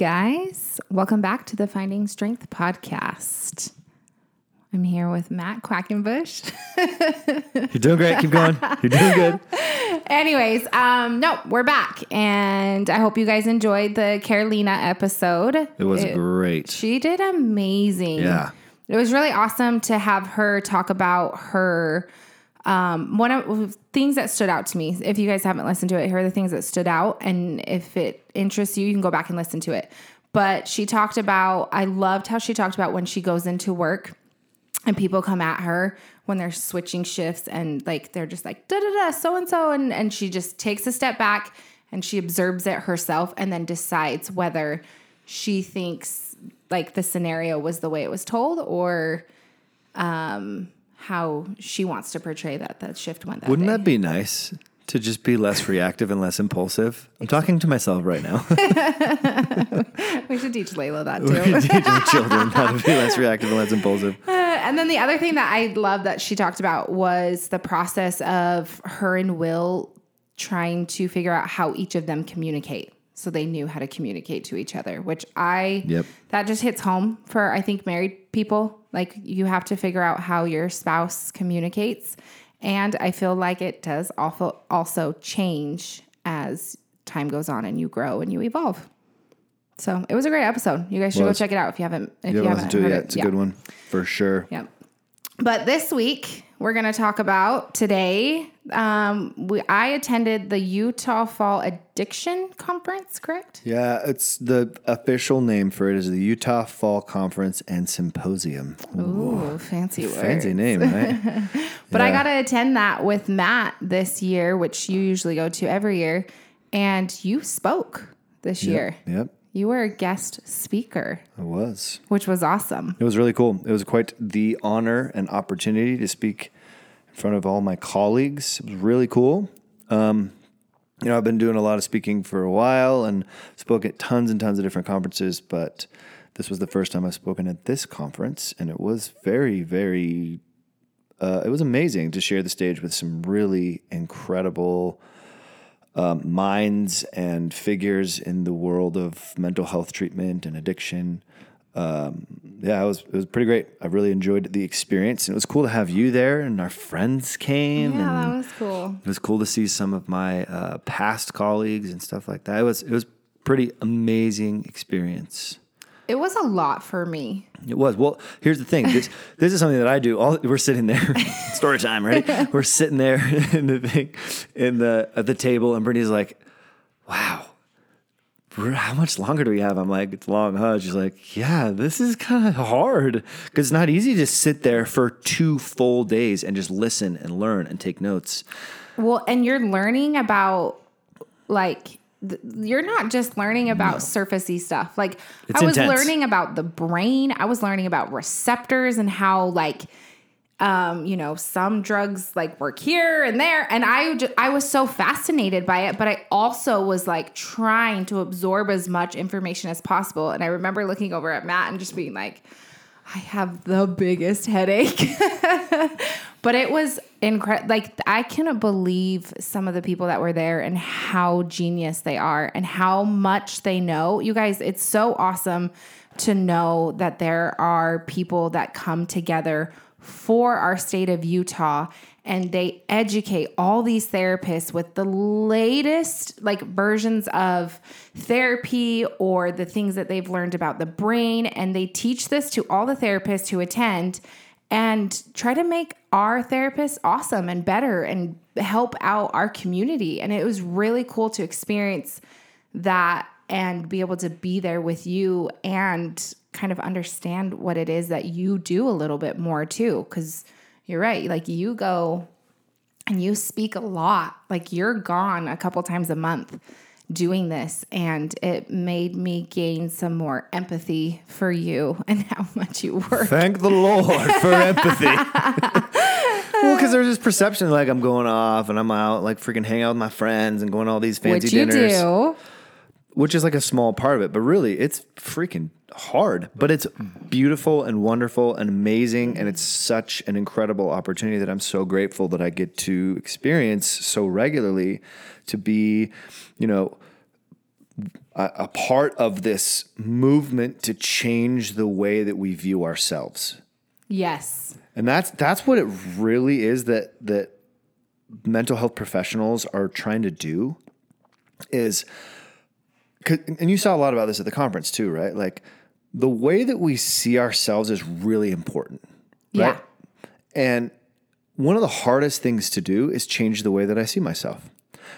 guys. Welcome back to the Finding Strength podcast. I'm here with Matt Quackenbush. You're doing great. Keep going. You're doing good. Anyways, we're back. And I hope you guys enjoyed the Carolina episode. It was great. She did amazing. Yeah. It was really awesome to have her talk about her. One of things that stood out to me, if you guys haven't listened to it, here are the things that stood out. And if it interests you, you can go back and listen to it. But she talked about, I loved how she talked about when she goes into work and people come at her when they're switching shifts and like, they're just like, so-and-so. And she just takes a step back and she observes it herself and then decides whether she thinks like the scenario was the way it was told or, how she wants to portray that shift went that Wouldn't that be nice to just be less reactive and less impulsive? I'm talking to myself right now. We should teach Layla that too. We should teach our children how to be less reactive and less impulsive. And then the other thing that I love that she talked about was the process of her and Will trying to figure out how each of them communicate. So they knew how to communicate to each other, which that just hits home for, I think, married people. Like you have to figure out how your spouse communicates. And I feel like it does also change as time goes on and you grow and you evolve. So it was a great episode. You guys should go check it out if you haven't. If you haven't listened to it yet. It's a good one for sure. Yep. But this week we're going to talk about today. I attended the Utah Fall Addiction Conference, correct? Yeah, it's the official name for it is the Utah Fall Conference and Symposium. Ooh, fancy word. Fancy name, right? But yeah. I got to attend that with Matt this year, which you usually go to every year. And you spoke this year. Yep. You were a guest speaker. I was. Which was awesome. It was really cool. It was quite the honor and opportunity to speak in front of all my colleagues. It was really cool. I've been doing a lot of speaking for a while and spoke at tons and tons of different conferences, but this was the first time I've spoken at this conference, and it was very, very... it was amazing to share the stage with some really incredible... minds and figures in the world of mental health treatment and addiction. It was pretty great. I really enjoyed the experience. And it was cool to have you there and our friends came. Yeah, and that was cool. It was cool to see some of my past colleagues and stuff like that. It was pretty amazing experience. It was a lot for me. It was. Well, here's the thing. This is something that I do. We're sitting there. Story time, right? We're sitting there at the table, and Brittany's like, wow, how much longer do we have? I'm like, it's long, huh? She's like, yeah, this is kind of hard because it's not easy to sit there for 2 full days and just listen and learn and take notes. Well, and you're learning about, like... You're not just learning about surfacey stuff. Like it's intense. Learning about the brain. I was learning about receptors and how like, some drugs like work here and there. And I was so fascinated by it, but I also was like trying to absorb as much information as possible. And I remember looking over at Matt and just being like, I have the biggest headache, but it was incredible. Like I cannot believe some of the people that were there and how genius they are and how much they know. You guys, it's so awesome to know that there are people that come together for our state of Utah and they educate all these therapists with the latest like versions of therapy or the things that they've learned about the brain. And they teach this to all the therapists who attend and try to make our therapists awesome and better and help out our community. And it was really cool to experience that and be able to be there with you and kind of understand what it is that you do a little bit more too. 'Cause you're right. Like you go and you speak a lot, like you're gone a couple times a month doing this. And it made me gain some more empathy for you and how much you work. Thank the Lord for empathy. Well, 'cause there's this perception like I'm going off and I'm out like freaking hang out with my friends and going to all these fancy dinners. Which is like a small part of it, but really it's freaking hard, but it's beautiful and wonderful and amazing. And it's such an incredible opportunity that I'm so grateful that I get to experience so regularly to be, a part of this movement to change the way that we view ourselves. Yes. And that's what it really is that mental health professionals are trying to do is, and you saw a lot about this at the conference too, right? Like the way that we see ourselves is really important, right? Yeah. And one of the hardest things to do is change the way that I see myself.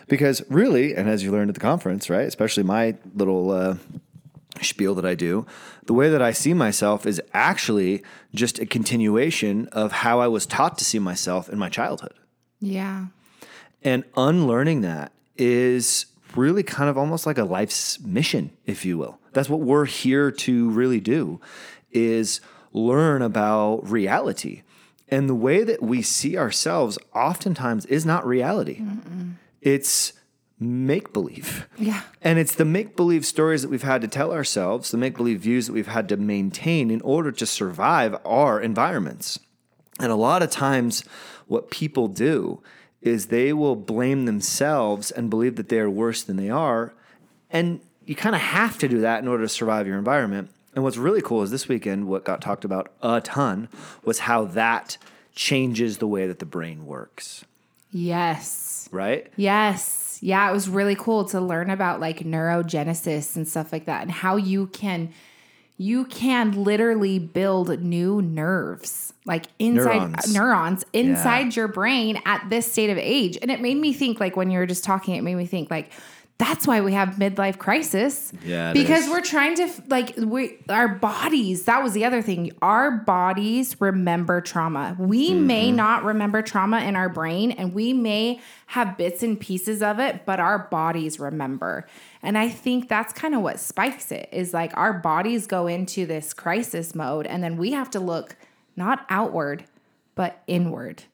Because really, and as you learned at the conference, right, especially my little spiel that I do, the way that I see myself is actually just a continuation of how I was taught to see myself in my childhood. Yeah. And unlearning that is really kind of almost like a life's mission, if you will. That's what we're here to really do, is learn about reality. And the way that we see ourselves oftentimes is not reality. Mm-mm. It's make-believe. Yeah. And it's the make-believe stories that we've had to tell ourselves, the make-believe views that we've had to maintain in order to survive our environments. And a lot of times what people do is they will blame themselves and believe that they are worse than they are. And you kind of have to do that in order to survive your environment. And what's really cool is this weekend, what got talked about a ton was how that changes the way that the brain works. Yes. Right? Yes. Yeah, it was really cool to learn about like neurogenesis and stuff like that and how you can literally build new nerves, like neurons inside your brain at this state of age. And it made me think, like when you were just talking, it made me think like, that's why we have midlife crisis. Yeah, because we're trying to our bodies. That was the other thing. Our bodies remember trauma. We may not remember trauma in our brain, and we may have bits and pieces of it, but our bodies remember. And I think that's kind of what spikes it is like our bodies go into this crisis mode, and then we have to look not outward, but inward.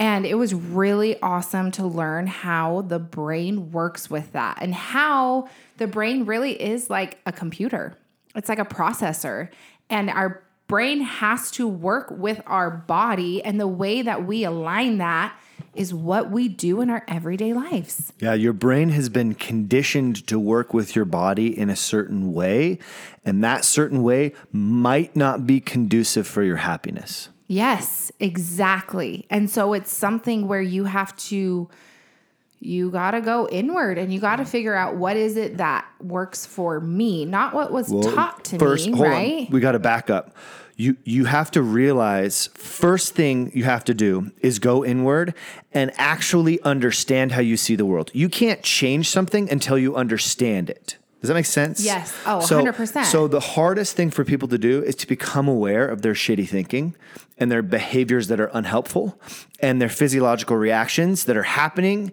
And it was really awesome to learn how the brain works with that and how the brain really is like a computer. It's like a processor. And our brain has to work with our body. And the way that we align that is what we do in our everyday lives. Yeah, your brain has been conditioned to work with your body in a certain way. And that certain way might not be conducive for your happiness. Yes, exactly. And so it's something where you got to go inward and you got to figure out what is it that works for me, not what was taught to me, right? On. We got to back up. You have to realize first thing you have to do is go inward and actually understand how you see the world. You can't change something until you understand it. Does that make sense? Yes. Oh, 100%. So the hardest thing for people to do is to become aware of their shitty thinking and their behaviors that are unhelpful and their physiological reactions that are happening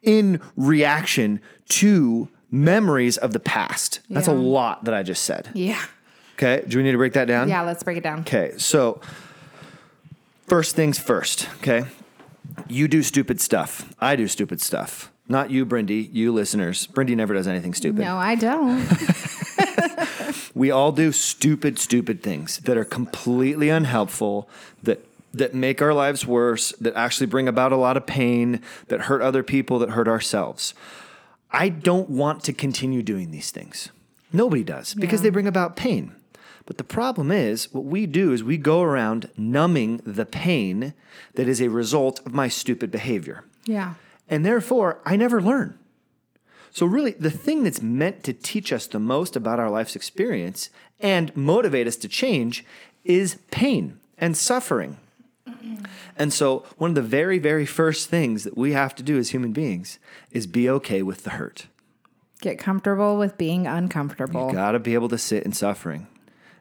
in reaction to memories of the past. Yeah. That's a lot that I just said. Yeah. Okay. Do we need to break that down? Yeah, let's break it down. Okay. So first things first. Okay. You do stupid stuff. I do stupid stuff. Not you, Brindy, you listeners. Brindy never does anything stupid. No, I don't. We all do stupid things that are completely unhelpful, that make our lives worse, that actually bring about a lot of pain, that hurt other people, that hurt ourselves. I don't want to continue doing these things. Nobody does because they bring about pain. But the problem is what we do is we go around numbing the pain that is a result of my stupid behavior. Yeah. And therefore, I never learn. So really, the thing that's meant to teach us the most about our life's experience and motivate us to change is pain and suffering. And so one of the very, very first things that we have to do as human beings is be okay with the hurt. Get comfortable with being uncomfortable. You got to be able to sit in suffering.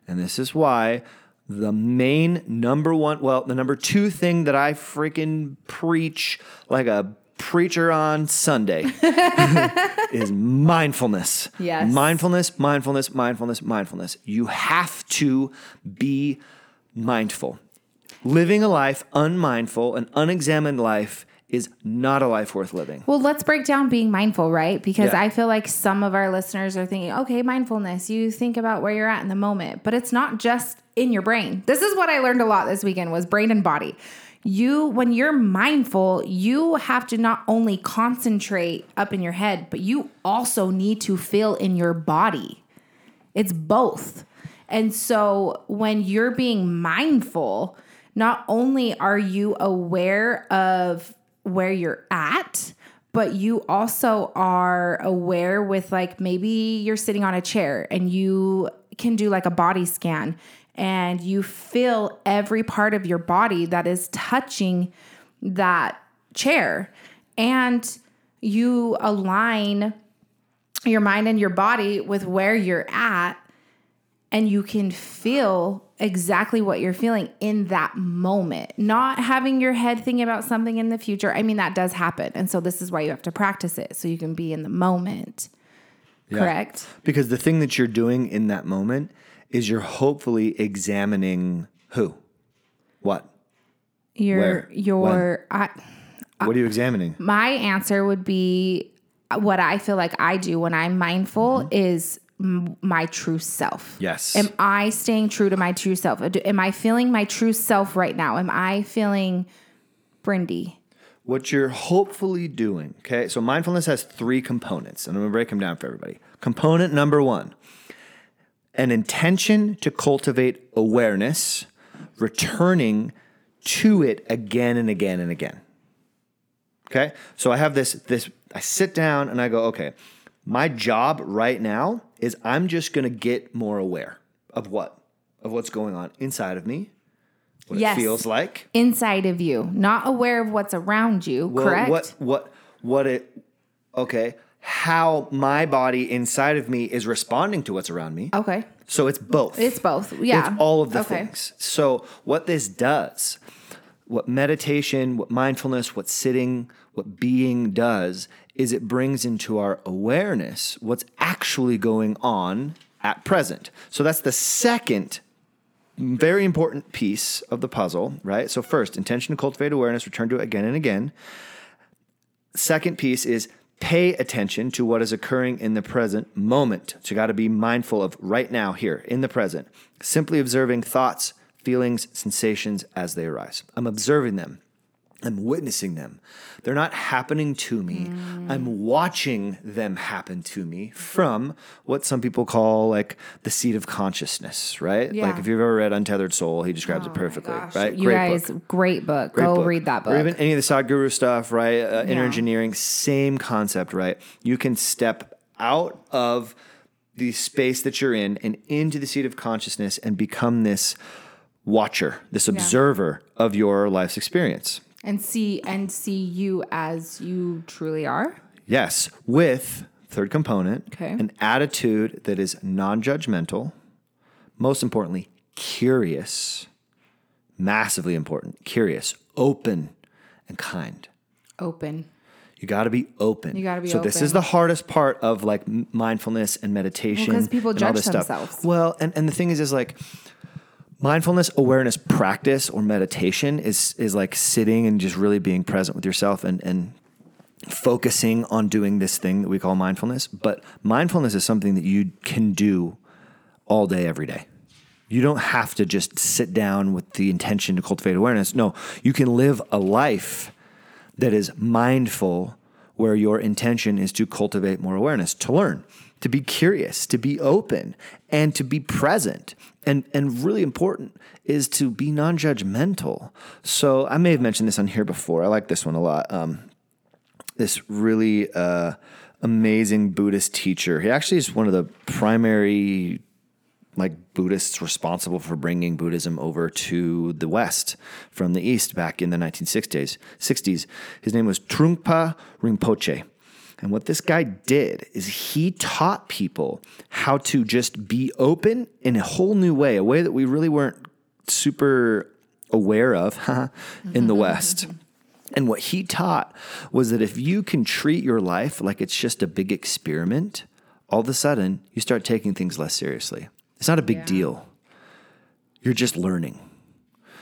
And this is why the main the number two thing that I freaking preach like a preacher on Sunday is mindfulness. Yes. Mindfulness. You have to be mindful. Living a life unmindful, an unexamined life is not a life worth living. Well, let's break down being mindful, right? Because I feel like some of our listeners are thinking, okay, mindfulness, you think about where you're at in the moment, but it's not just in your brain. This is what I learned a lot this weekend was brain and body. when you're mindful, you have to not only concentrate up in your head, but you also need to feel in your body. It's both. And so when you're being mindful, not only are you aware of where you're at, but you also are aware with, like, maybe you're sitting on a chair and you can do like a body scan and you feel every part of your body that is touching that chair, and you align your mind and your body with where you're at, and you can feel exactly what you're feeling in that moment, not having your head thinking about something in the future. I mean, that does happen. And so this is why you have to practice it, so you can be in the moment. Yeah. Correct? Because the thing that you're doing in that moment is you're hopefully examining who, what, where, your, what are you examining? My answer would be what I feel like I do when I'm mindful is my true self. Yes. Am I staying true to my true self? Am I feeling my true self right now? Am I feeling Brindy? What you're hopefully doing, okay? So mindfulness has three components, and I'm going to break them down for everybody. Component number one, an intention to cultivate awareness, returning to it again and again and again, okay? So I have this, I sit down and I go, okay, my job right now is I'm just going to get more aware of what? Of what's going on inside of me. What yes. It feels like. Inside of you. Not aware of what's around you, well, correct? How my body inside of me is responding to what's around me. Okay. So it's both. It's both, yeah. It's all of the things. So what this does, what meditation, what mindfulness, what sitting, what being does, is it brings into our awareness what's actually going on at present. So that's the second very important piece of the puzzle, right? So first, intention to cultivate awareness, return to it again and again. Second piece is pay attention to what is occurring in the present moment. So you got to be mindful of right now, here, in the present. Simply observing thoughts, feelings, sensations as they arise. I'm observing them. I'm witnessing them. They're not happening to me. I'm watching them happen to me from what some people call like the seat of consciousness, right? Yeah. Like if you've ever read Untethered Soul, he describes it perfectly, right? You guys, great book. Go read that book. Or even any of the Sadhguru stuff, right? Inner Engineering, same concept, right? You can step out of the space that you're in and into the seat of consciousness and become this watcher, this observer of your life's experience. And see you as you truly are? Yes, with, third component, an attitude that is non-judgmental, most importantly, curious, massively important, curious, open, and kind. Open. You got to be open. So this is the hardest part of like mindfulness and meditation. Because people judge themselves. Well, and the thing is like... mindfulness, awareness, practice, or meditation is like sitting and just really being present with yourself and focusing on doing this thing that we call mindfulness. But mindfulness is something that you can do all day, every day. You don't have to just sit down with the intention to cultivate awareness. No, you can live a life that is mindful where your intention is to cultivate more awareness, to learn, to be curious, to be open, and to be present. And really important is to be non-judgmental. So I may have mentioned this on here before. I like this one a lot. This really amazing Buddhist teacher. He actually is one of the primary like Buddhists responsible for bringing Buddhism over to the West from the East back in the 1960s. His name was Trungpa Rinpoche. And what this guy did is he taught people how to just be open in a whole new way, a way that we really weren't super aware of in the West. And what he taught was that if you can treat your life like it's just a big experiment, all of a sudden you start taking things less seriously. It's not a big deal. You're just learning.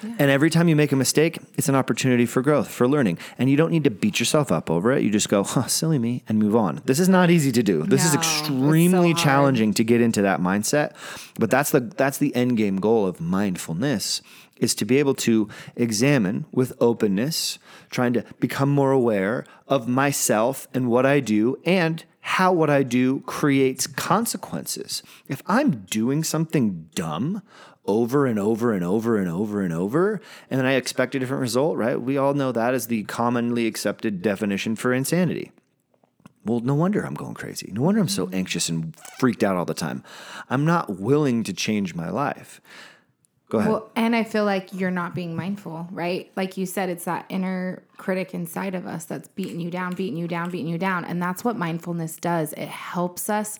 Yeah. And every time you make a mistake, it's an opportunity for growth, for learning. And you don't need to beat yourself up over it. You just go, silly me, and move on. This is not easy to do. This is extremely challenging to get into that mindset. But that's the end game goal of mindfulness is to be able to examine with openness, trying to become more aware of myself and what I do and how what I do creates consequences. If I'm doing something dumb over and over and over and over and over, and then I expect a different result, right? We all know that is the commonly accepted definition for insanity. Well, no wonder I'm going crazy. No wonder I'm so anxious and freaked out all the time. I'm not willing to change my life. Go ahead. Well, and I feel like you're not being mindful, right? Like you said, it's that inner critic inside of us that's beating you down. And that's what mindfulness does. It helps us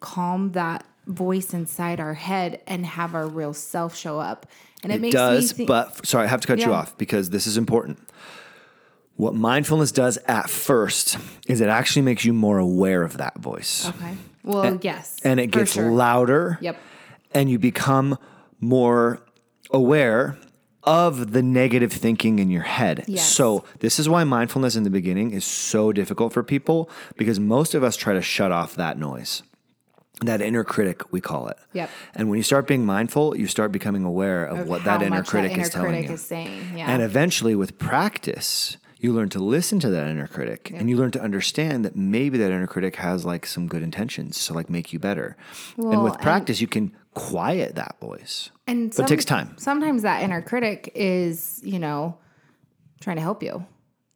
calm that voice inside our head and have our real self show up. And it makes does, me think, but sorry, I have to cut you off because this is important. What mindfulness does at first is it actually makes you more aware of that voice. Okay. Well, and, yes. And it gets louder. Yep. And you become more aware of the negative thinking in your head. Yes. So this is why mindfulness in the beginning is so difficult for people, because most of us try to shut off that noise. That inner critic, we call it. Yep. And when you start being mindful, you start becoming aware of what that inner critic is telling you. And eventually with practice, you learn to listen to that inner critic and you learn to understand that maybe that inner critic has like some good intentions to like make you better. Well, and with practice, you can quiet that voice. And but it takes time. Sometimes that inner critic is, you know, trying to help you,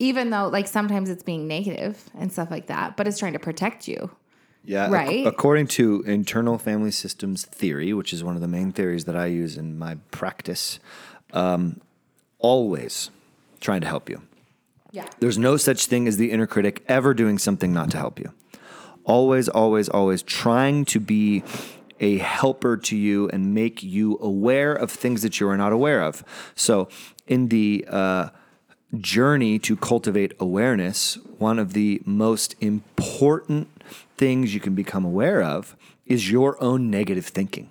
even though like sometimes it's being negative and stuff like that, but it's trying to protect you. Yeah, right. According to Internal Family Systems theory, which is one of the main theories that I use in my practice, always trying to help you. Yeah. There's no such thing as the inner critic ever doing something not to help you. Always, always, always trying to be a helper to you and make you aware of things that you are not aware of. So in the journey to cultivate awareness, one of the most important things you can become aware of is your own negative thinking.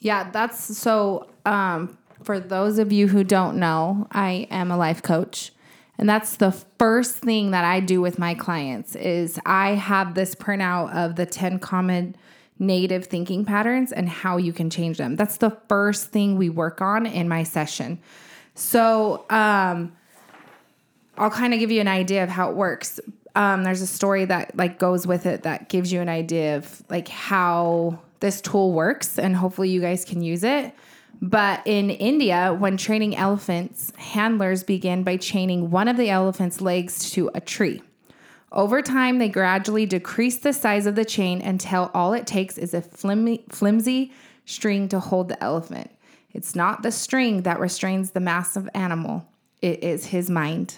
Yeah, that's so for those of you who don't know, I am a life coach. And that's the first thing that I do with my clients is I have this printout of the 10 common native thinking patterns and how you can change them. That's the first thing we work on in my session. So I'll kind of give you an idea of how it works. There's a story that like goes with it that gives you an idea of like how this tool works, and hopefully you guys can use it. But in India, when training elephants, handlers begin by chaining one of the elephant's legs to a tree. Over time, they gradually decrease the size of the chain until all it takes is a flimsy string to hold the elephant. It's not the string that restrains the massive animal. It is his mind.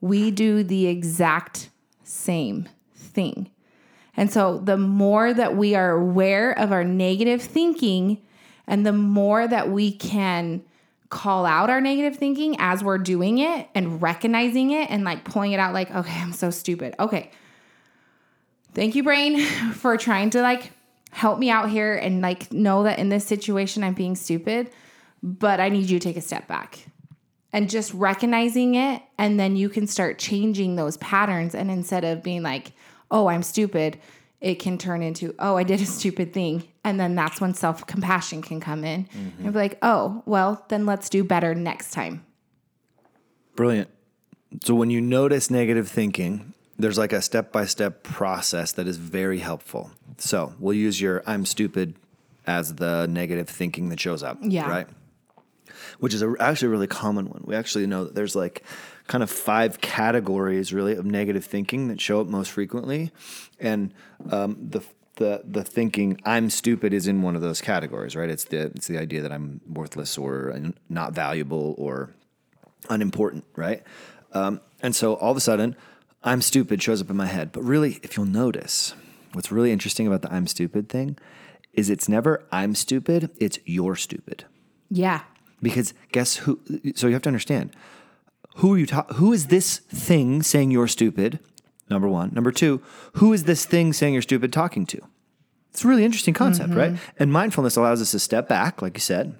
We do the exact same thing. And so the more that we are aware of our negative thinking and the more that we can call out our negative thinking as we're doing it and recognizing it and like pulling it out like, okay, I'm so stupid. Okay. Thank you, brain, for trying to like help me out here and like know that in this situation I'm being stupid, but I need you to take a step back. And just recognizing it, and then you can start changing those patterns. And instead of being like, oh, I'm stupid, it can turn into, oh, I did a stupid thing. And then that's when self-compassion can come in. Mm-hmm. And be like, oh, well, then let's do better next time. Brilliant. So when you notice negative thinking, there's like a step-by-step process that is very helpful. So we'll use your I'm stupid as the negative thinking that shows up, right? Which is actually a really common one. We actually know that there's like kind of 5 categories really of negative thinking that show up most frequently. And the thinking I'm stupid is in one of those categories, right? It's the idea that I'm worthless or not valuable or unimportant, right? And so all of a sudden, I'm stupid shows up in my head. But really, if you'll notice, what's really interesting about the I'm stupid thing is it's never I'm stupid, it's you're stupid. Yeah. Because guess who? So you have to understand who is this thing saying you're stupid? Number one. Number two, who is this thing saying you're stupid talking to? It's a really interesting concept, right? And mindfulness allows us to step back, like you said,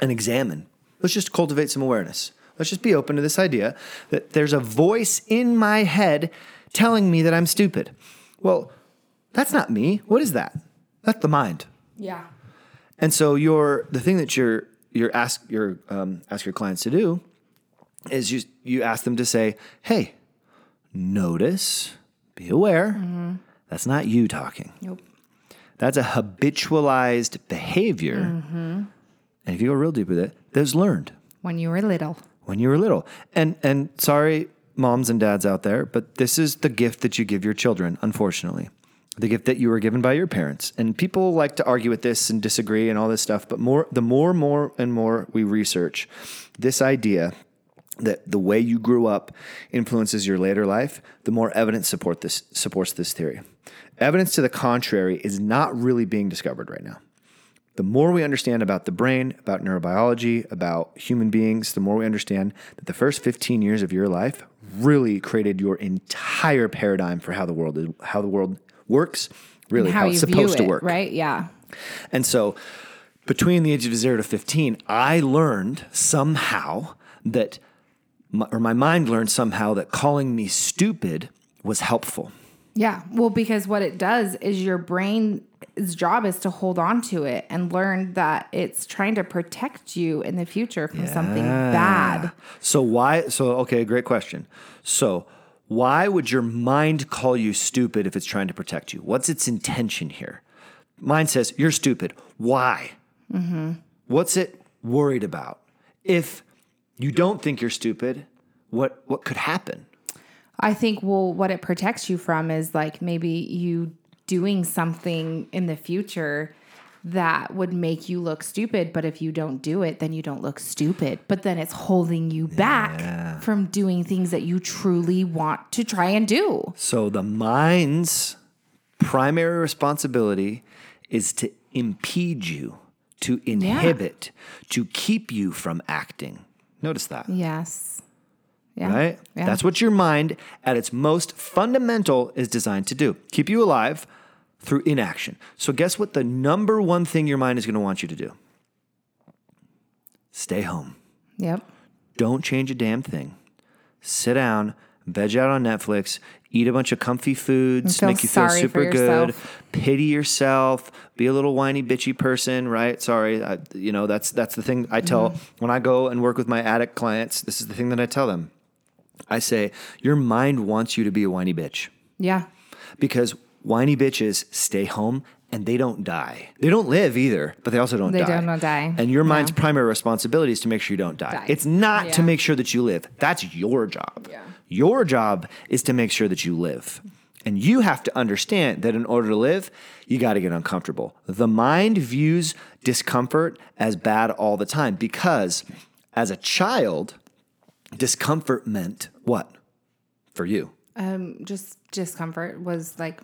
and examine. Let's just cultivate some awareness. Let's just be open to this idea that there's a voice in my head telling me that I'm stupid. Well, that's not me. What is that? That's the mind. Yeah. And so the thing that you're ask your clients to do is you ask them to say, hey, notice, be aware. Mm-hmm. That's not you talking. Nope. That's a habitualized behavior. Mm-hmm. And if you go real deep with it, there's learned. When you were little. And sorry, moms and dads out there, but this is the gift that you give your children, unfortunately. The gift that you were given by your parents. And people like to argue with this and disagree and all this stuff, but the more and more we research this idea that the way you grew up influences your later life, the more evidence supports this theory. Evidence to the contrary is not really being discovered right now. The more we understand about the brain, about neurobiology, about human beings, the more we understand that the first 15 years of your life really created your entire paradigm for how the world works, really, and how it's supposed to work. Right? Yeah. And so between the age of 0 to 15, I learned somehow that... my mind learned somehow that calling me stupid was helpful. Yeah. Well, because what it does is your brain's job is to hold on to it and learn that it's trying to protect you in the future from something bad. So, great question. So why would your mind call you stupid if it's trying to protect you? What's its intention here? Mind says, you're stupid. Why? Mm-hmm. What's it worried about? If you don't think you're stupid, what could happen? I think, well, what it protects you from is like maybe you doing something in the future that would make you look stupid. But if you don't do it, then you don't look stupid. But then it's holding you back from doing things that you truly want to try and do. So the mind's primary responsibility is to impede you, to inhibit, to keep you from acting. Notice that. Yes. Yeah. Right? Yeah. That's what your mind at its most fundamental is designed to do. Keep you alive through inaction. So guess what the number one thing your mind is going to want you to do? Stay home. Yep. Don't change a damn thing. Sit down, veg out on Netflix, eat a bunch of comfy foods, make you feel super good, pity yourself, be a little whiny, bitchy person, right? Sorry. That's the thing I tell when I go and work with my addict clients. This is the thing that I tell them. I say, your mind wants you to be a whiny bitch. Yeah. Because whiny bitches stay home and they don't die. They don't live either, but they also don't die. They don't die. And your mind's primary responsibility is to make sure you don't die. It's not to make sure that you live. That's your job. Yeah. Your job is to make sure that you live. And you have to understand that in order to live, you got to get uncomfortable. The mind views discomfort as bad all the time because as a child, discomfort meant what for you? Just discomfort was like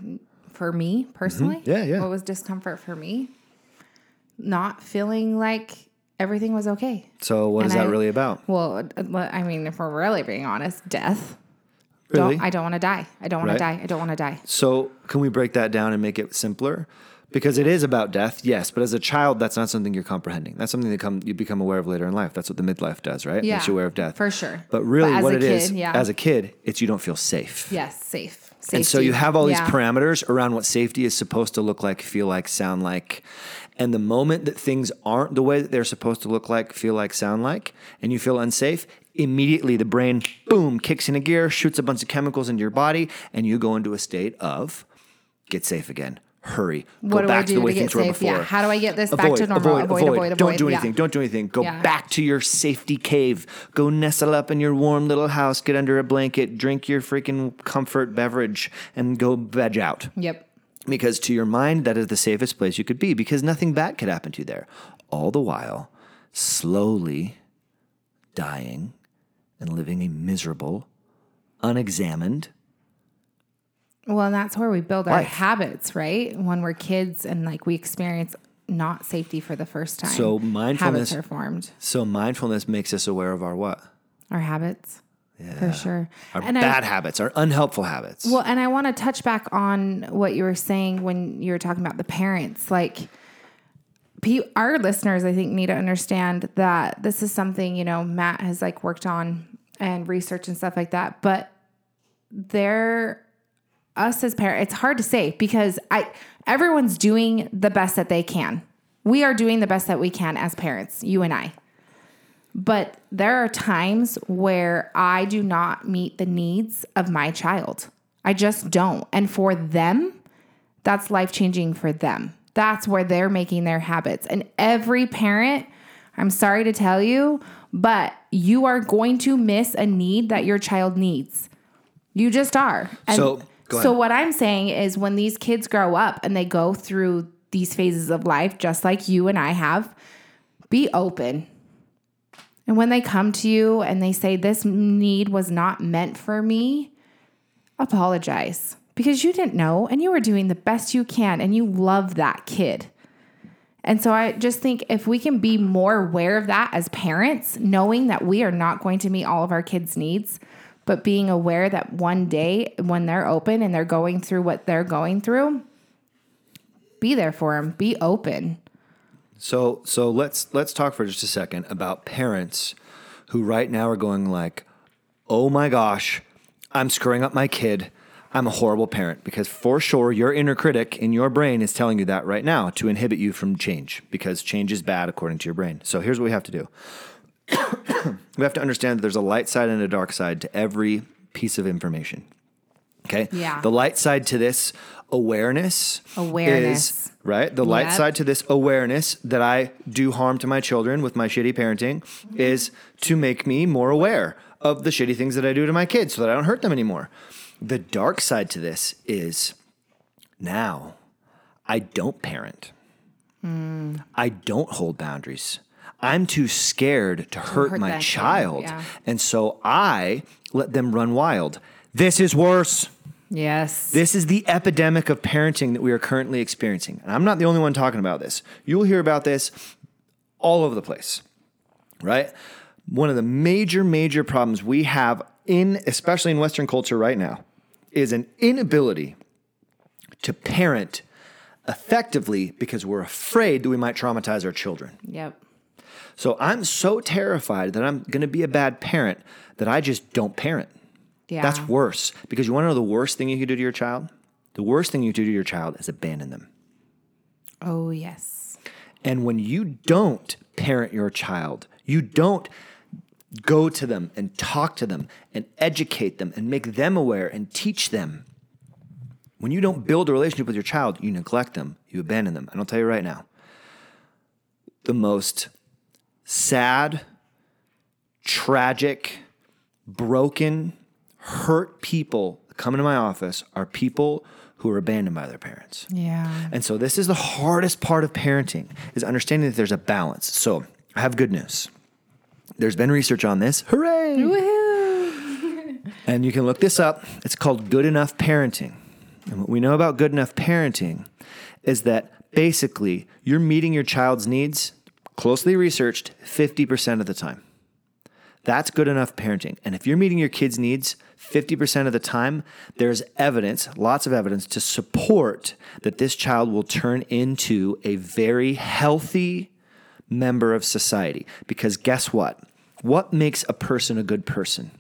for me personally. Mm-hmm. Yeah, yeah. What was discomfort for me? Not feeling like everything was okay. So what is that really about? Well, I mean, if we're really being honest, death. Really? I don't want to die. I don't want to die. I don't want to die. So can we break that down and make it simpler? Because it is about death, yes. But as a child, that's not something you're comprehending. That's something that you become aware of later in life. That's what the midlife does, right? Yeah. Makes you aware of death. For sure. But really what it is, as a kid, it's you don't feel safe. Yes, safe. Safety. And so you have all these parameters around what safety is supposed to look like, feel like, sound like. And the moment that things aren't the way that they're supposed to look like, feel like, sound like, and you feel unsafe, immediately the brain, boom, kicks into gear, shoots a bunch of chemicals into your body, and you go into a state of get safe again. Hurry. What go back to the way things were before. Yeah. How do I get this back to normal? Avoid. Don't do anything. Don't do anything. Go back to your safety cave. Go nestle up in your warm little house. Get under a blanket. Drink your freaking comfort beverage and go veg out. Yep. Because to your mind, that is the safest place you could be because nothing bad could happen to you there. All the while, slowly dying and living a miserable, unexamined well, and that's where we build our habits, right? When we're kids and like we experience not safety for the first time. So mindfulness habits are formed. So mindfulness makes us aware of our what? Our habits. Yeah. For sure. Our bad habits, our unhelpful habits. Well, and I want to touch back on what you were saying when you were talking about the parents. Like our listeners, I think, need to understand that this is something, Matt has like worked on and research and stuff like that. But us as parents, it's hard to say because everyone's doing the best that they can. We are doing the best that we can as parents, you and I. But there are times where I do not meet the needs of my child. I just don't. And for them, that's life-changing for them. That's where they're making their habits. And every parent, I'm sorry to tell you, but you are going to miss a need that your child needs. You just are. And so what I'm saying is when these kids grow up and they go through these phases of life, just like you and I have, be open. And when they come to you and they say, this need was not meant for me, apologize. Because you didn't know and you were doing the best you can and you love that kid. And so I just think if we can be more aware of that as parents, knowing that we are not going to meet all of our kids' needs, but being aware that one day when they're open and they're going through what they're going through, be there for them, be open. So let's talk for just a second about parents who right now are going like, oh my gosh, I'm screwing up my kid. I'm a horrible parent, because for sure your inner critic in your brain is telling you that right now to inhibit you from change, because change is bad according to your brain. So here's what we have to do. We have to understand that there's a light side and a dark side to every piece of information. Okay? Yeah. The light side to this awareness is, right? The light side to this awareness that I do harm to my children with my shitty parenting is to make me more aware of the shitty things that I do to my kids so that I don't hurt them anymore. The dark side to this is now I don't parent. I don't hold boundaries. I'm too scared to hurt my child. Yeah. And so I let them run wild. This is worse. Yes. This is the epidemic of parenting that we are currently experiencing. And I'm not the only one talking about this. You'll hear about this all over the place, right? One of the major, major problems we have especially in Western culture right now, is an inability to parent effectively because we're afraid that we might traumatize our children. Yep. So I'm so terrified that I'm going to be a bad parent that I just don't parent. Yeah. That's worse, because you want to know the worst thing you can do to your child? The worst thing you do to your child is abandon them. Oh, yes. And when you don't parent your child, you don't go to them and talk to them and educate them and make them aware and teach them. When you don't build a relationship with your child, you neglect them, you abandon them. And I'll tell you right now, the most sad, tragic, broken, hurt people coming to my office are people who are abandoned by their parents. Yeah. And so this is the hardest part of parenting, is understanding that there's a balance. So I have good news. There's been research on this. Hooray! Woohoo! And you can look this up. It's called good enough parenting. And what we know about good enough parenting is that basically you're meeting your child's needs, closely researched, 50% of the time. That's good enough parenting. And if you're meeting your kid's needs 50% of the time, there's evidence, lots of evidence, to support that this child will turn into a very healthy member of society. Because guess what? What makes a person a good person?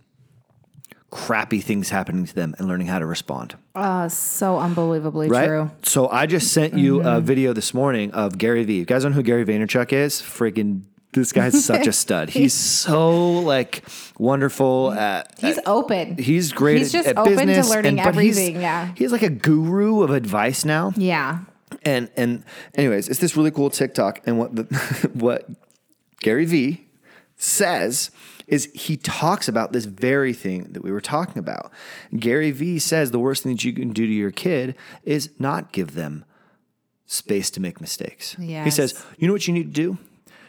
Crappy things happening to them and learning how to respond. So unbelievably true. So I just sent you a video this morning of Gary V. You guys know who Gary Vaynerchuk is? Friggin' this guy's such a stud. He's so like wonderful. He's open. He's great. He's just open to learning everything. He's like a guru of advice now. Yeah. And anyways, it's this really cool TikTok. And what Gary V says is he talks about this very thing that we were talking about. Gary V says the worst thing that you can do to your kid is not give them space to make mistakes. Yes. He says, you know what you need to do?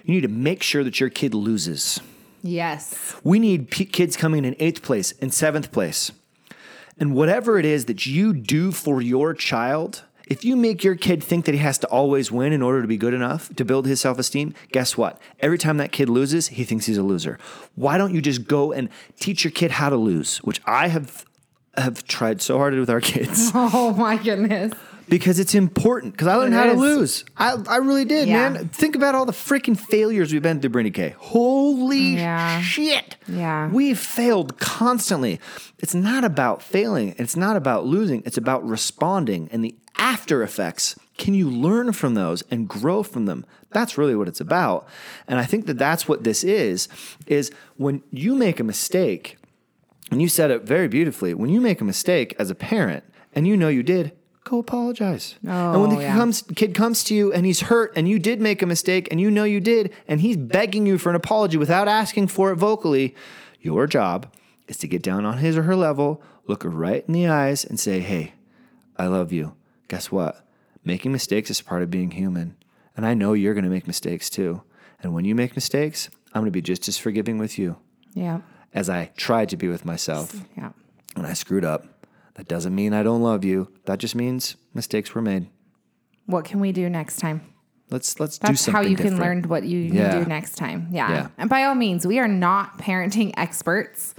You need to make sure that your kid loses. Yes. We need kids coming in 8th place and 7th place. And whatever it is that you do for your child, if you make your kid think that he has to always win in order to be good enough to build his self-esteem, guess what? Every time that kid loses, he thinks he's a loser. Why don't you just go and teach your kid how to lose, which I have tried so hard with our kids. Oh, my goodness. Because it's important. Because I learned how to lose. I really did, man. Think about all the freaking failures we've been through, Brittany K. Holy shit. Yeah. We've failed constantly. It's not about failing. It's not about losing. It's about responding and the after effects Can you learn from those and grow from them? That's really what it's about. And I think that that's what this is when you make a mistake, and you said it very beautifully, when you make a mistake as a parent and you know you did, go apologize. Oh, and when the kid comes to you and he's hurt and you did make a mistake and you know you did, and he's begging you for an apology without asking for it vocally, your job is to get down on his or her level, look her right in the eyes and say, hey, I love you. Guess what? Making mistakes is part of being human. And I know you're going to make mistakes too. And when you make mistakes, I'm going to be just as forgiving with you as I tried to be with myself. Yeah. When I screwed up, that doesn't mean I don't love you. That just means mistakes were made. What can we do next time? Let's do something different. That's how you can learn what you do next time. Yeah. And by all means, we are not parenting experts,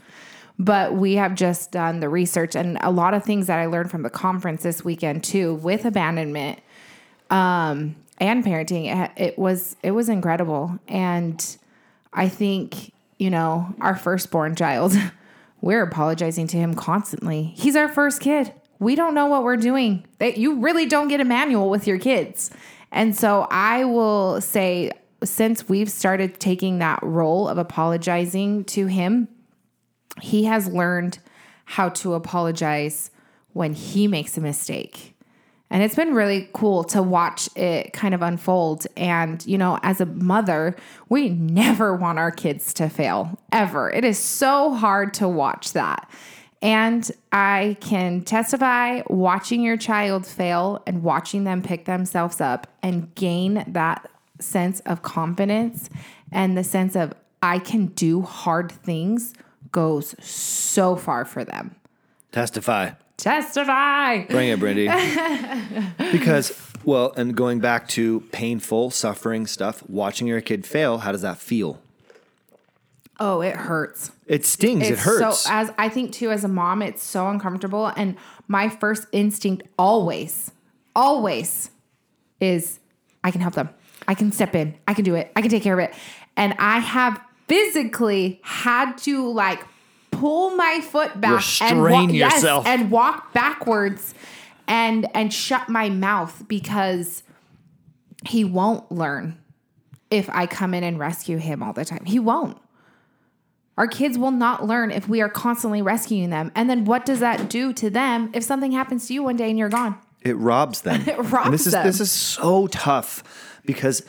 but we have just done the research, and a lot of things that I learned from the conference this weekend too, with abandonment and parenting, it was incredible. And I think, our firstborn child, we're apologizing to him constantly. He's our first kid. We don't know what we're doing. You really don't get a manual with your kids. And so I will say, since we've started taking that role of apologizing to him, he has learned how to apologize when he makes a mistake. And it's been really cool to watch it kind of unfold. And, as a mother, we never want our kids to fail, ever. It is so hard to watch that. And I can testify, watching your child fail and watching them pick themselves up and gain that sense of confidence and the sense of I can do hard things goes so far for them. Testify. Bring it, Brandy. Because, and going back to painful, suffering stuff, watching your kid fail, how does that feel? Oh, it hurts. It stings. It hurts. So I think too, as a mom, it's so uncomfortable. And my first instinct always is I can help them. I can step in. I can do it. I can take care of it. And I have physically had to pull my foot back, restrain yourself, and walk backwards and shut my mouth, because he won't learn if I come in and rescue him all the time. He won't. Our kids will not learn if we are constantly rescuing them. And then what does that do to them if something happens to you one day and you're gone? It robs them. This is so tough, because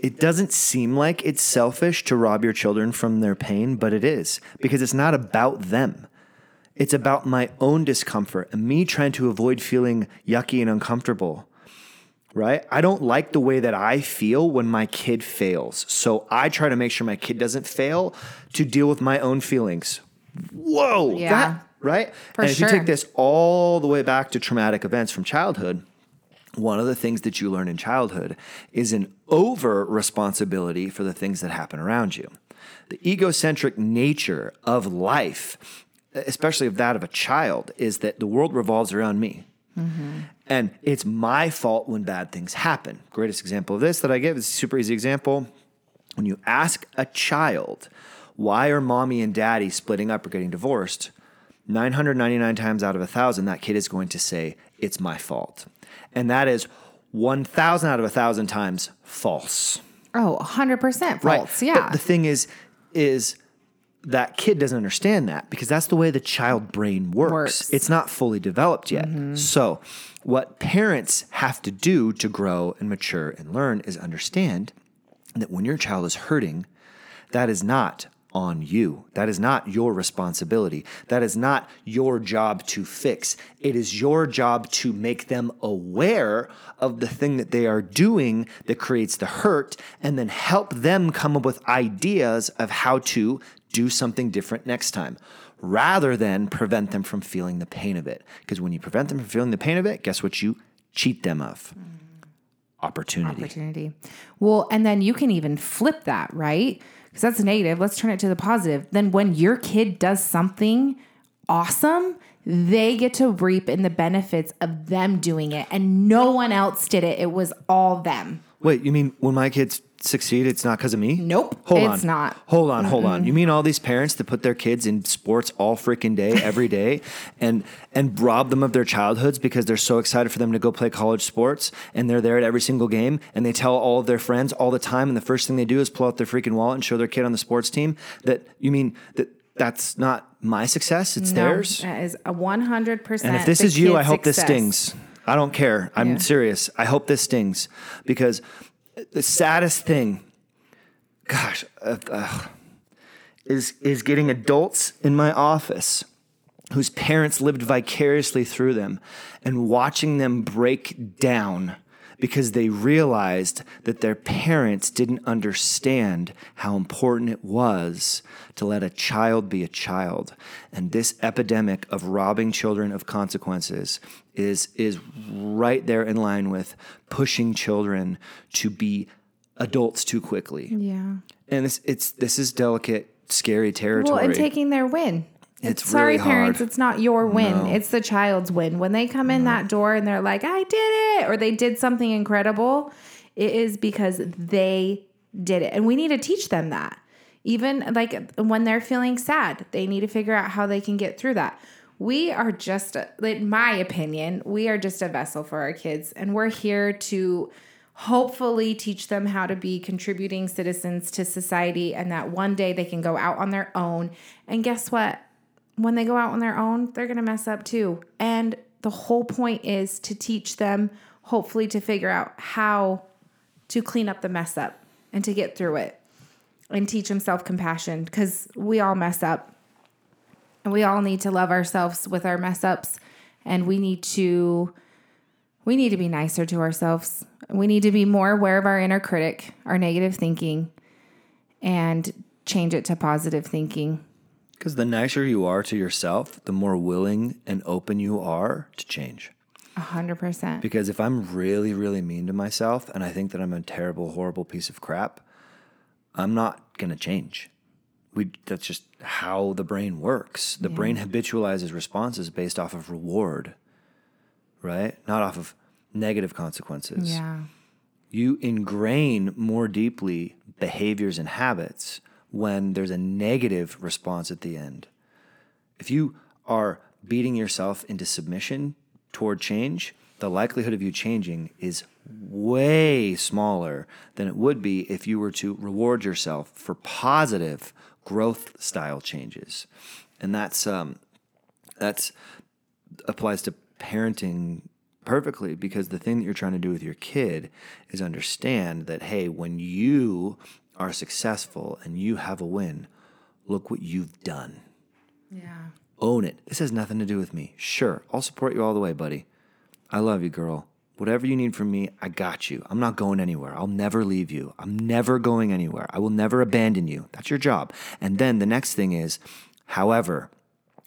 it doesn't seem like it's selfish to rob your children from their pain, but it is, because it's not about them. It's about my own discomfort and me trying to avoid feeling yucky and uncomfortable, right? I don't like the way that I feel when my kid fails. So I try to make sure my kid doesn't fail to deal with my own feelings. Whoa. Yeah. That, right? For sure. If you take this all the way back to traumatic events from childhood, one of the things that you learn in childhood is an over-responsibility for the things that happen around you. The egocentric nature of life, especially of that of a child, is that the world revolves around me. Mm-hmm. And it's my fault when bad things happen. Greatest example of this that I give is a super easy example. When you ask a child, why are mommy and daddy splitting up or getting divorced? 999 times out of 1,000, that kid is going to say, it's my fault. And that is 1,000 out of 1,000 times false. Oh, 100% false. Right. Yeah. But the thing is that kid doesn't understand that, because that's the way the child brain works. It's not fully developed yet. Mm-hmm. So what parents have to do to grow and mature and learn is understand that when your child is hurting, that is not on you. That is not your responsibility. That is not your job to fix. It is your job to make them aware of the thing that they are doing that creates the hurt, and then help them come up with ideas of how to do something different next time, rather than prevent them from feeling the pain of it. Because when you prevent them from feeling the pain of it, guess what you cheat them of? Opportunity. Well, and then you can even flip that, right? Because that's negative. Let's turn it to the positive. Then when your kid does something awesome, they get to reap in the benefits of them doing it, and no one else did it. It was all them. Wait, you mean when my kids succeed, it's not because of me? Nope. Hold on. You mean all these parents that put their kids in sports all freaking day, every day, and rob them of their childhoods because they're so excited for them to go play college sports, and they're there at every single game, and they tell all of their friends all the time, and the first thing they do is pull out their freaking wallet and show their kid on the sports team? That you mean that that's not my success, it's theirs? That is 100%. And if this is you, I hope this stings. I don't care. I'm serious. I hope this stings, because the saddest thing, gosh, is getting adults in my office whose parents lived vicariously through them and watching them break down because they realized that their parents didn't understand how important it was to let a child be a child. And this epidemic of robbing children of consequences is right there in line with pushing children to be adults too quickly. Yeah. And this is delicate, scary territory. Well, and taking their win. It's really hard. Sorry, parents, it's not your win. No. It's the child's win. When they come in that door and they're like, I did it, or they did something incredible, it is because they did it. And we need to teach them that. Even like when they're feeling sad, they need to figure out how they can get through that. We are just, in my opinion, we are just a vessel for our kids. And we're here to hopefully teach them how to be contributing citizens to society, and that one day they can go out on their own. And guess what? When they go out on their own, they're going to mess up too. And the whole point is to teach them, hopefully, to figure out how to clean up the mess up and to get through it, and teach them self-compassion, because we all mess up and we all need to love ourselves with our mess ups. And we need to be nicer to ourselves. We need to be more aware of our inner critic, our negative thinking, and change it to positive thinking. Because the nicer you are to yourself, the more willing and open you are to change. 100%. Because if I'm really, really mean to myself and I think that I'm a terrible, horrible piece of crap, I'm not going to change. That's just how the brain works. The brain habitualizes responses based off of reward, right? Not off of negative consequences. Yeah. You ingrain more deeply behaviors and habits when there's a negative response at the end. If you are beating yourself into submission toward change, the likelihood of you changing is way smaller than it would be if you were to reward yourself for positive growth style changes. And that's applies to parenting perfectly, because the thing that you're trying to do with your kid is understand that, hey, when you are successful and you have a win, look what you've done. Yeah. Own it. This has nothing to do with me. Sure, I'll support you all the way, buddy. I love you, girl. Whatever you need from me, I got you. I'm not going anywhere. I'll never leave you. I'm never going anywhere. I will never abandon you. That's your job. And then the next thing is, however,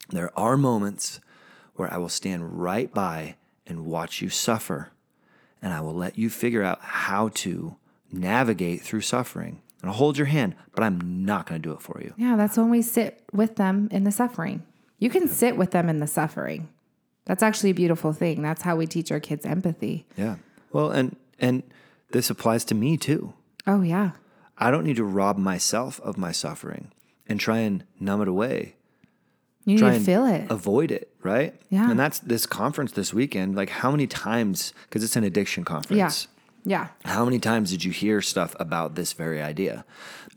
there are moments where I will stand right by and watch you suffer, and I will let you figure out how to navigate through suffering. And I'll hold your hand, but I'm not going to do it for you. Yeah, that's when we sit with them in the suffering. You can sit with them in the suffering. That's actually a beautiful thing. That's how we teach our kids empathy. Yeah. Well, and this applies to me too. Oh, yeah. I don't need to rob myself of my suffering and try and numb it away. You need to feel it. Avoid it, right? Yeah. And that's this conference this weekend. Like, how many times, because it's an addiction conference. Yeah. Yeah. How many times did you hear stuff about this very idea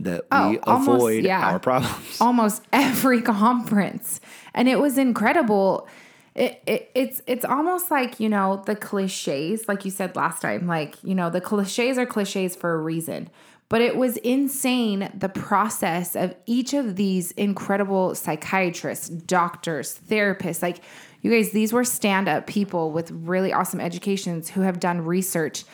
that we avoid our problems? Almost every conference. And it was incredible. It's almost like, the cliches, like you said last time, the cliches are cliches for a reason. But it was insane, the process of each of these incredible psychiatrists, doctors, therapists. Like, you guys, these were stand-up people with really awesome educations who have done research.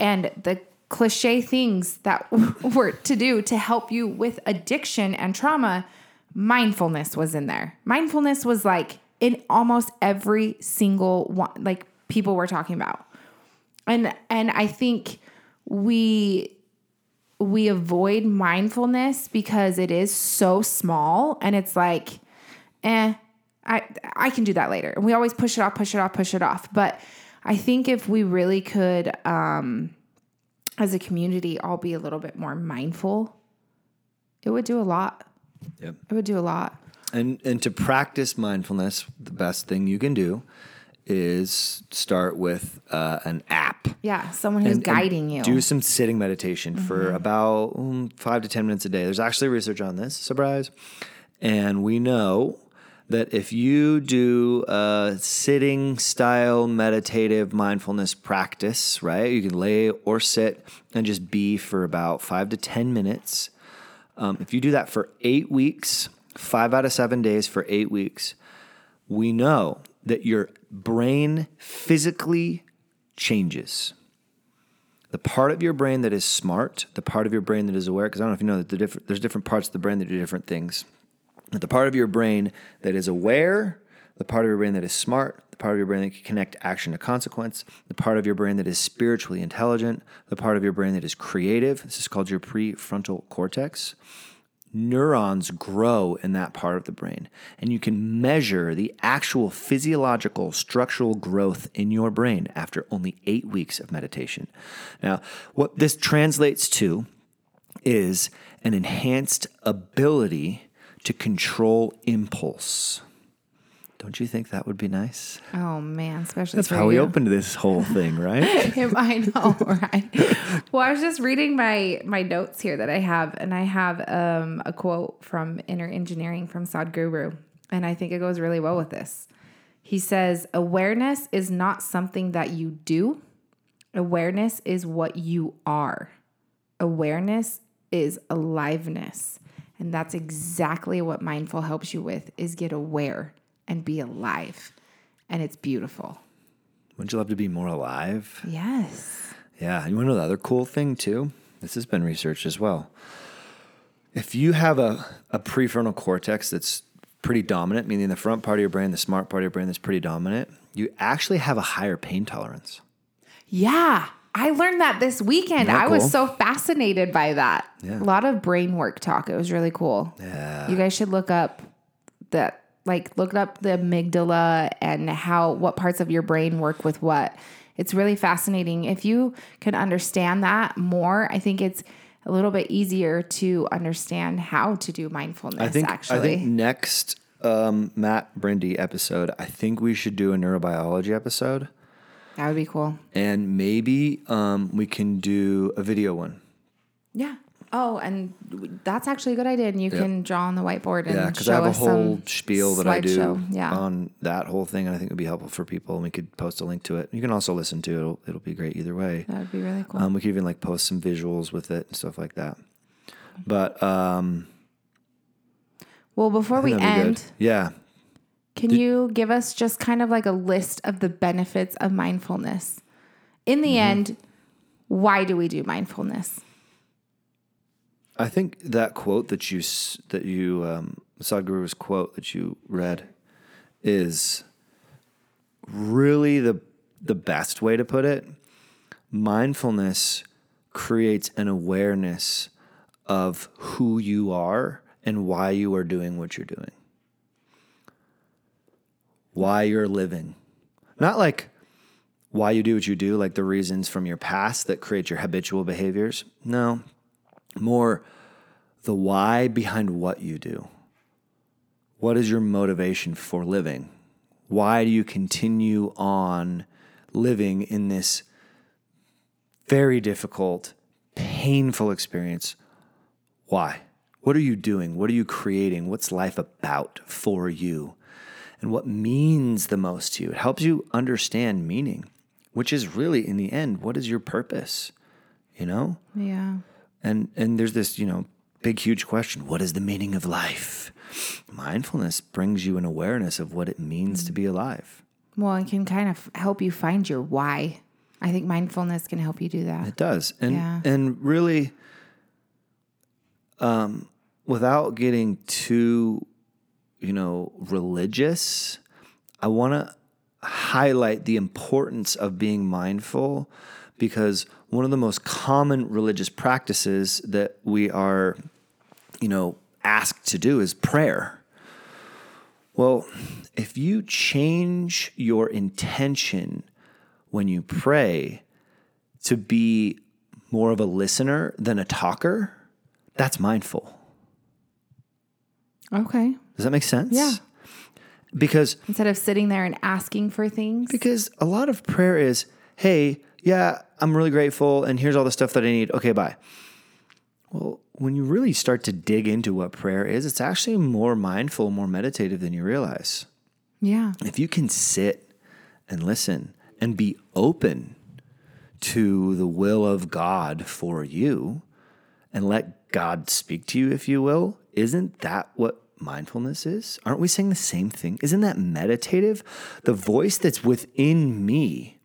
And the cliche things that were to do to help you with addiction and trauma, mindfulness was in there. Mindfulness was like in almost every single one, like people were talking about. And I think we avoid mindfulness because it is so small, and it's like, I can do that later. And we always push it off. But I think if we really could as a community all be a little bit more mindful, it would do a lot. Yep. It would do a lot. And to practice mindfulness, the best thing you can do is start with an app. Yeah, someone who's guiding you. Do some sitting meditation for about 5 to 10 minutes a day. There's actually research on this. Surprise. And we know that if you do a sitting style meditative mindfulness practice, right, you can lay or sit and just be for about 5 to 10 minutes. If you do that for 8 weeks, 5 out of 7 days for 8 weeks, we know that your brain physically changes. The part of your brain that is smart, the part of your brain that is aware, because I don't know if you know that there's different parts of the brain that do different things. But the part of your brain that is aware, the part of your brain that is smart, the part of your brain that can connect action to consequence, the part of your brain that is spiritually intelligent, the part of your brain that is creative, this is called your prefrontal cortex. Neurons grow in that part of the brain, and you can measure the actual physiological structural growth in your brain after only 8 weeks of meditation. Now, what this translates to is an enhanced ability to control impulse. Don't you think that would be nice? Oh, man, especially that's for how we opened this whole thing, right? I know, right? Well, I was just reading my notes here that I have, and I have a quote from Inner Engineering from Sadhguru, and I think it goes really well with this. He says, awareness is not something that you do. Awareness is what you are. Awareness is aliveness, and that's exactly what mindful helps you with, is get aware and be alive. And it's beautiful. Wouldn't you love to be more alive? Yes. Yeah. You want to know the other cool thing too? This has been researched as well. If you have a prefrontal cortex that's pretty dominant, meaning the front part of your brain, the smart part of your brain that's pretty dominant, you actually have a higher pain tolerance. Yeah. I learned that this weekend. I was so fascinated by that. Yeah. A lot of brain work talk. It was really cool. Yeah. You guys should look up that. Like, look up the amygdala and what parts of your brain work with what. It's really fascinating. If you can understand that more, I think it's a little bit easier to understand how to do mindfulness, actually. I think next Matt Brindy episode, I think we should do a neurobiology episode. That would be cool. And maybe we can do a video one. Yeah. Oh, and that's actually a good idea. And you can draw on the whiteboard and show us. Yeah, because I have a whole spiel that I do on that whole thing. And I think it would be helpful for people. And we could post a link to it. You can also listen to it. It'll be great either way. That would be really cool. We could even post some visuals with it and stuff like that. But, well, before we end. Can you give us just kind of a list of the benefits of mindfulness? In the end, why do we do mindfulness? I think that quote that you Sadhguru's quote that you read is really the best way to put it. Mindfulness creates an awareness of who you are and why you are doing what you're doing. Why you're living. Not why you do what you do, the reasons from your past that create your habitual behaviors. No. More the why behind what you do. What is your motivation for living? Why do you continue on living in this very difficult, painful experience? Why? What are you doing? What are you creating? What's life about for you? And what means the most to you? It helps you understand meaning, which is really, in the end, what is your purpose? You know? Yeah. And there's this, big, huge question. What is the meaning of life? Mindfulness brings you an awareness of what it means to be alive. Well, it can kind of help you find your why. I think mindfulness can help you do that. It does. And really, without getting too, religious, I want to highlight the importance of being mindful, because one of the most common religious practices that we are, asked to do is prayer. Well, if you change your intention when you pray to be more of a listener than a talker, that's mindful. Okay. Does that make sense? Yeah. Because instead of sitting there and asking for things. Because a lot of prayer is, hey, yeah, I'm really grateful and here's all the stuff that I need. Okay, bye. Well, when you really start to dig into what prayer is, it's actually more mindful, more meditative than you realize. Yeah. If you can sit and listen and be open to the will of God for you and let God speak to you, if you will, isn't that what mindfulness is? Aren't we saying the same thing? Isn't that meditative? The voice that's within me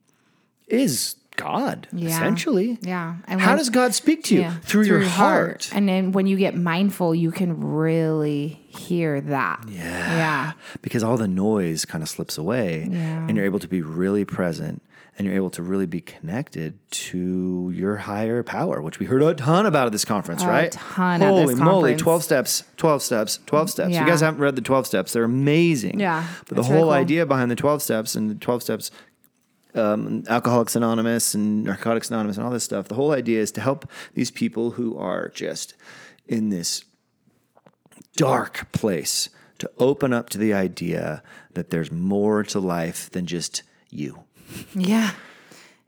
is God, essentially. Yeah. And how does God speak to you? Yeah, through your heart. And then when you get mindful, you can really hear that. Yeah. Yeah. Because all the noise kind of slips away and you're able to be really present and you're able to really be connected to your higher power, which we heard a ton about at this conference, right? A ton at this conference. Holy moly, 12 steps, 12 steps, 12 steps. Yeah. You guys haven't read the 12 steps. They're amazing. Yeah. But the whole really cool idea behind the 12 steps and the 12 steps, Alcoholics Anonymous and Narcotics Anonymous and all this stuff, the whole idea is to help these people who are just in this dark place to open up to the idea that there's more to life than just you. Yeah.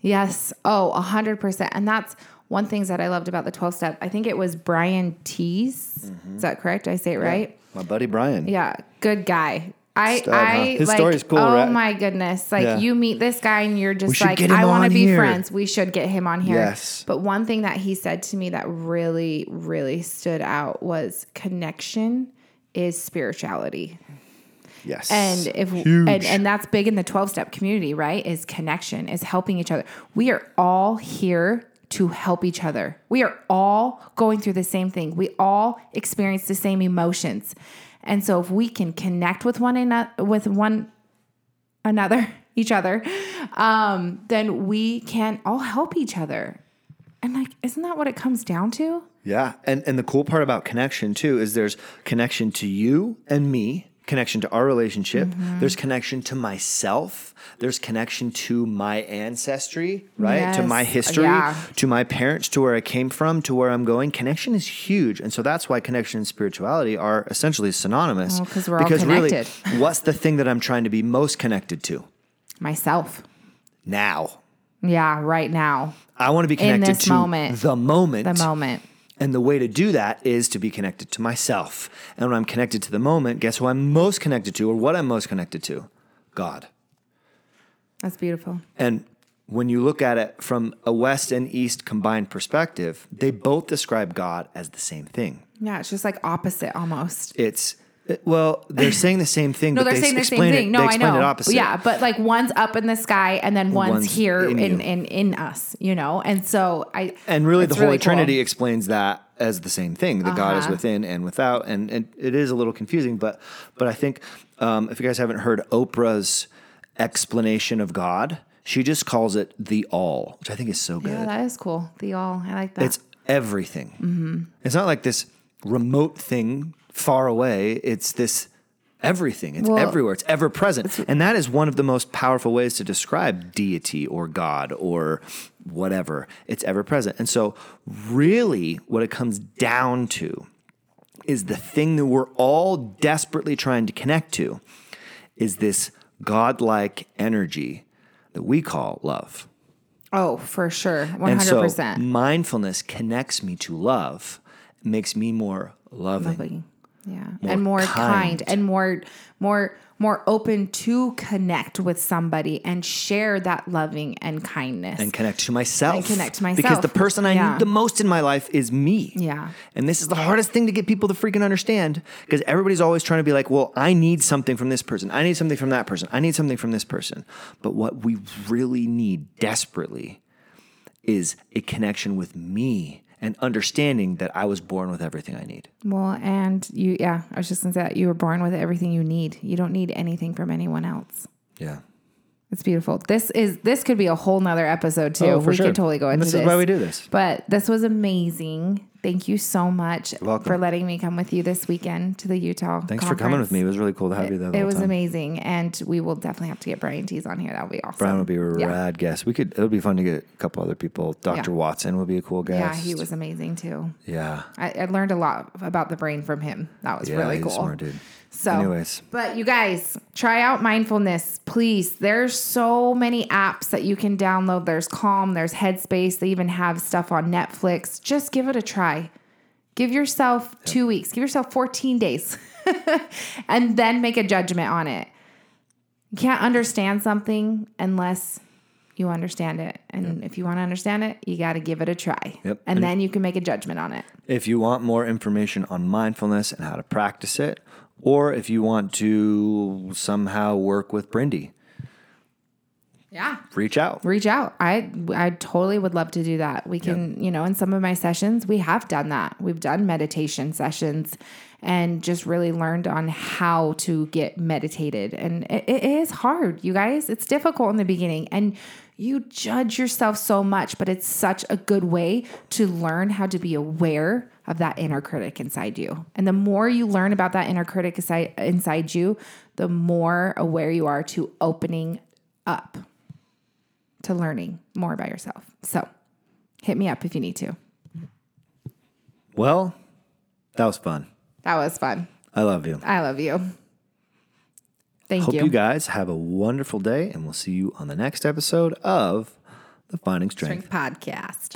Yes. Oh, 100%. And that's one thing that I loved about the 12 step. I think it was Brian T's. Mm-hmm. Is that correct? I say it right? My buddy Brian. Yeah. Good guy. His story's cool, right? Oh my goodness. You meet this guy and you're just like, I want to be friends. We should get him on here. Yes. But one thing that he said to me that really, really stood out was connection is spirituality. Yes. And and that's big in the 12-step community, right? Is connection, is helping each other. We are all here to help each other. We are all going through the same thing. We all experience the same emotions. And so if we can connect with each other, then we can all help each other. And isn't that what it comes down to? Yeah. And the cool part about connection too, is there's connection to you and me, connection to our relationship. Mm-hmm. There's connection to myself. There's connection to my ancestry, right? Yes. To my history, to my parents, to where I came from, to where I'm going. Connection is huge. And so that's why connection and spirituality are essentially synonymous. Oh, because all connected. Really, what's the thing that I'm trying to be most connected to? Myself. Now. Yeah, right now. I want to be connected in this moment. The moment. And the way to do that is to be connected to myself. And when I'm connected to the moment, guess who I'm most connected to, or what I'm most connected to? God. That's beautiful. And when you look at it from a West and East combined perspective, they both describe God as the same thing. Yeah, it's just like opposite almost. They're saying the same thing. No, but they're saying the same thing. No, I know. It opposite. Yeah, but like one's up in the sky and then one's here in us, you know? And so the Holy Trinity explains that as the same thing, that God is within and without. And it is a little confusing, but I think if you guys haven't heard Oprah's explanation of God, she just calls it the all, which I think is so good. Yeah, that is cool. The all. I like that. It's everything. Mm-hmm. It's not like this remote thing far away. It's this everything. It's everywhere. It's ever present. And that is one of the most powerful ways to describe deity or God or whatever. It's ever present. And so really what it comes down to is the thing that we're all desperately trying to connect to is this godlike energy that we call love. Oh, for sure. 100%. And so mindfulness connects me to love, makes me more loving. Yeah. More kind and more open to connect with somebody and share that loving and kindness. And connect to myself. Because the person I need the most in my life is me. Yeah. And this is the hardest thing to get people to freaking understand, because everybody's always trying to be like, well, I need something from this person. I need something from that person. I need something from this person. But what we really need desperately is a connection with me. And understanding that I was born with everything I need. Well, and I was just going to say that you were born with everything you need. You don't need anything from anyone else. Yeah. It's beautiful. This could be a whole nother episode too. Oh, for sure. We could totally go into this. This is why we do this. But this was amazing. Thank you so much for letting me come with you this weekend to the Utah Thanks conference. For coming with me. It was really cool to have you there. It was amazing. And we will definitely have to get Brian T's on here. That would be awesome. Brian would be a rad guest. It would be fun to get a couple other people. Dr. Watson would be a cool guest. Yeah, he was amazing too. Yeah. I learned a lot about the brain from him. That was really cool. Yeah, he's smart, dude. So, anyways. But you guys, try out mindfulness, please. There's so many apps that you can download. There's Calm, there's Headspace. They even have stuff on Netflix. Just give it a try. Give yourself 2 weeks. Give yourself 14 days. And then make a judgment on it. You can't understand something unless you understand it. And if you want to understand it, you got to give it a try. Yep. And then you can make a judgment on it. If you want more information on mindfulness and how to practice it, or if you want to somehow work with Brindy, reach out. I totally would love to do that. We can, in some of my sessions, we have done that. We've done meditation sessions and just really learned on how to get meditated. And it is hard, you guys. It's difficult in the beginning. And you judge yourself so much, but it's such a good way to learn how to be aware of that inner critic inside you. And the more you learn about that inner critic inside you, the more aware you are to opening up, to learning more about yourself. So hit me up if you need to. Well, that was fun. I love you. Thank you. Hope you guys have a wonderful day, and we'll see you on the next episode of the Finding Strength Podcast.